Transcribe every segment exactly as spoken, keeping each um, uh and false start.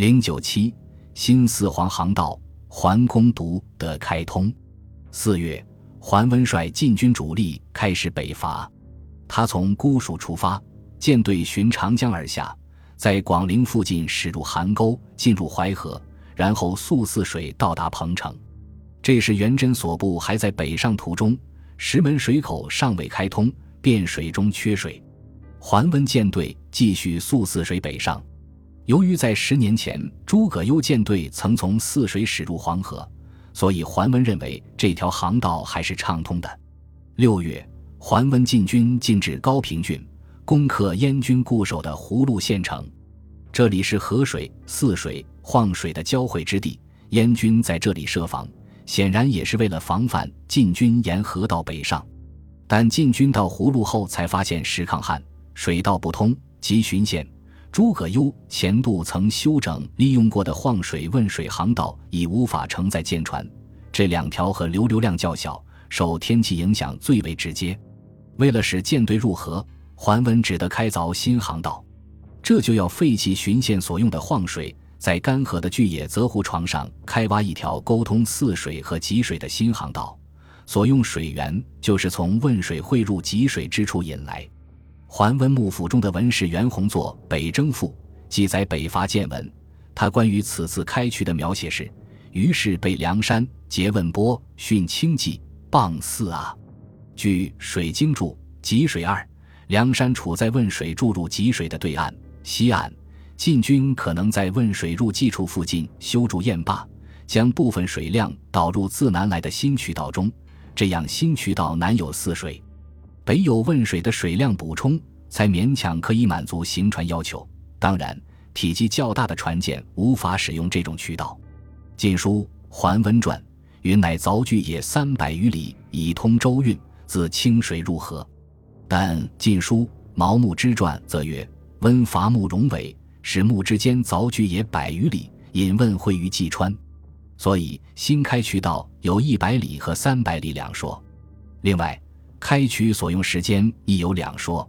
零九七新四皇航道环公渎的开通。四月，桓温率禁军主力开始北伐。他从姑蜀出发，舰队循长江而下，在广陵附近驶入邗沟，进入淮河，然后溯泗水到达彭城。这时元贞所部还在北上途中，石门水口尚未开通，汴水中缺水。桓温舰队继续溯泗水北上。由于在十年前诸葛攸舰队曾从泗水驶入黄河，所以桓温认为这条航道还是畅通的。六月，桓温进军进至高平郡，攻克燕军固守的葫芦县城。这里是河水、泗水、晃水的交汇之地，燕军在这里设防，显然也是为了防范晋军沿河道北上。但晋军到葫芦后才发现石抗旱，水道不通，急寻县。诸葛攸前度曾修整利用过的晃水汶水航道已无法承载舰船，这两条河流流量较小，受天气影响最为直接。为了使舰队入河，桓温只得开凿新航道，这就要废弃巡县所用的晃水，在干涸的巨野泽湖床上开挖一条沟通泗水和汲水的新航道，所用水源就是从汶水汇入汲水之处引来。桓温幕府中的文士袁宏作《北征赋》记载北伐见闻，他关于此次开渠的描写是：于是被梁山劫汶波，汛清济，谤四啊。据《水经注》汲水二，梁山处在汶水注入汲水的对岸西岸，晋军可能在汶水入济处附近修筑堰坝，将部分水量导入自南来的新渠道中，这样新渠道南有泗水，北有汶水的水量补充，才勉强可以满足行船要求。当然，体积较大的船舰无法使用这种渠道。晋书桓温传云：乃凿巨野三百余里，以通舟运，自清水入河。但晋书毛穆之传则曰：温伐慕容伟，使穆之间凿巨野百余里，引汶汇于济川。所以新开渠道有一百里和三百里两说。另外，开渠所用时间亦有两说。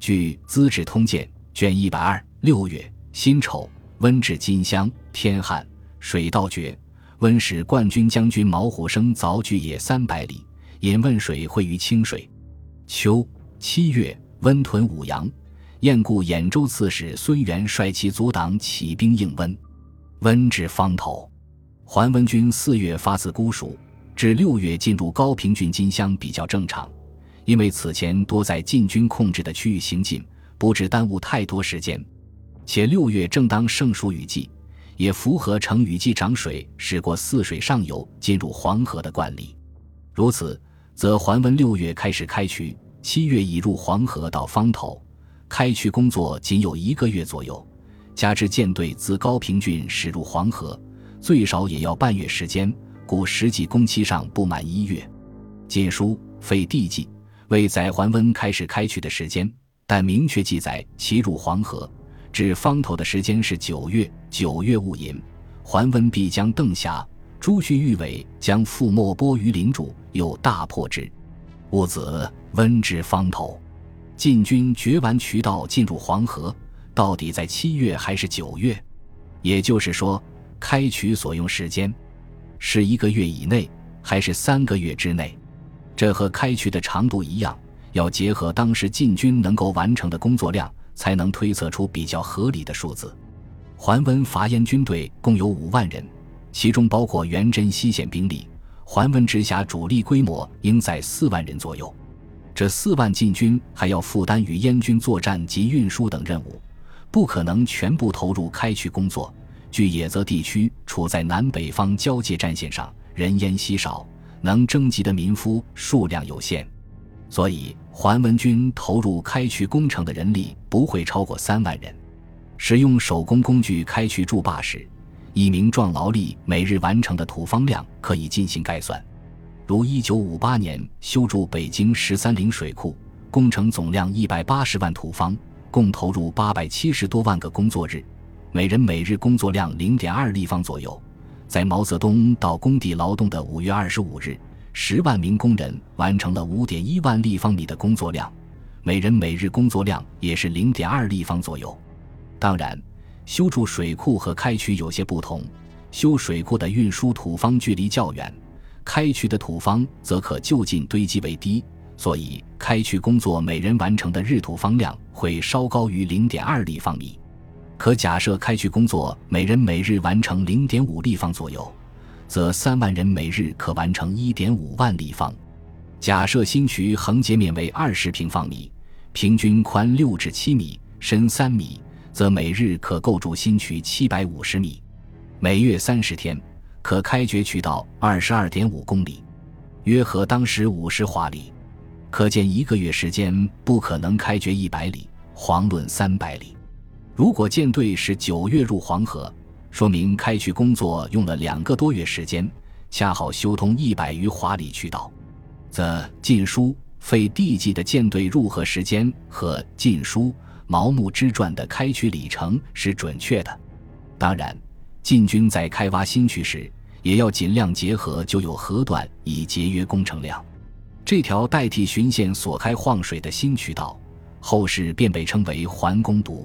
据《资治通鉴》卷一百二，六月，辛丑，温至金乡，天旱，水道绝。温使冠军将军毛虎生凿巨野三百里，引汶水汇于清水。秋七月，温屯武阳，燕故兖州刺史孙元率其族党起兵应温，温至方头。桓温军四月发自姑蜀，至六月进入高平郡金乡比较正常。因为此前多在晋军控制的区域行进，不致耽误太多时间，且六月正当盛暑雨季，也符合乘雨季涨水驶过泗水上游进入黄河的惯例。如此，则桓温六月开始开渠，七月已入黄河到方头，开渠工作仅有一个月左右，加之舰队自高平郡驶入黄河，最少也要半月时间，故实际工期上不满一月。《晋书·废帝纪》为载桓温开始开渠的时间，但明确记载其入黄河至方头的时间是九月。九月戊寅，桓温必将邓霞、朱旭玉尾将覆没波于林渚，有大破之。戊子，温至方头，晋军掘完渠道进入黄河，到底在七月还是九月？也就是说，开渠所用时间是一个月以内还是三个月之内，这和开渠的长度一样，要结合当时晋军能够完成的工作量，才能推测出比较合理的数字。桓温伐燕军队共有五万人，其中包括元贞西线兵力，桓温直辖主力规模应在四万人左右。这四万晋军还要负担与燕军作战及运输等任务，不可能全部投入开渠工作。据野泽地区处在南北方交界战线上，人烟稀少，能征集的民夫数量有限，所以桓温军投入开渠工程的人力不会超过三万人。使用手工工具开渠筑坝时，一名壮劳力每日完成的土方量可以进行概算。如一九五八年修筑北京十三陵水库，工程总量一百八十万土方，共投入八百七十多万个工作日，每人每日工作量 零点二 立方左右。在毛泽东到工地劳动的五月二十五日，十万名工人完成了 五点一万立方米的工作量，每人每日工作量也是 零点二 立方左右。当然，修筑水库和开渠有些不同，修水库的运输土方距离较远，开渠的土方则可就近堆积为低，所以开渠工作每人完成的日土方量会稍高于 零点二 立方米。可假设开渠工作每人每日完成 零点五 立方左右，则三万人每日可完成 一点五万立方。假设新渠横截面为二十平方米，平均宽六至七米，深三米，则每日可构筑新渠七百五十米。每月三十天，可开掘渠道 二十二点五 公里，约合当时五十华里。可见一个月时间不可能开掘一百里，遑论三百里。如果舰队是九月入黄河，说明开渠工作用了两个多月时间，恰好修通一百余华里渠道。则晋书费地纪的舰队入河时间和晋书毛木之传的开渠里程是准确的。当然，晋军在开挖新渠时也要尽量结合旧有河段，以节约工程量。这条代替循线所开晃水的新渠道，后世便被称为环公渎。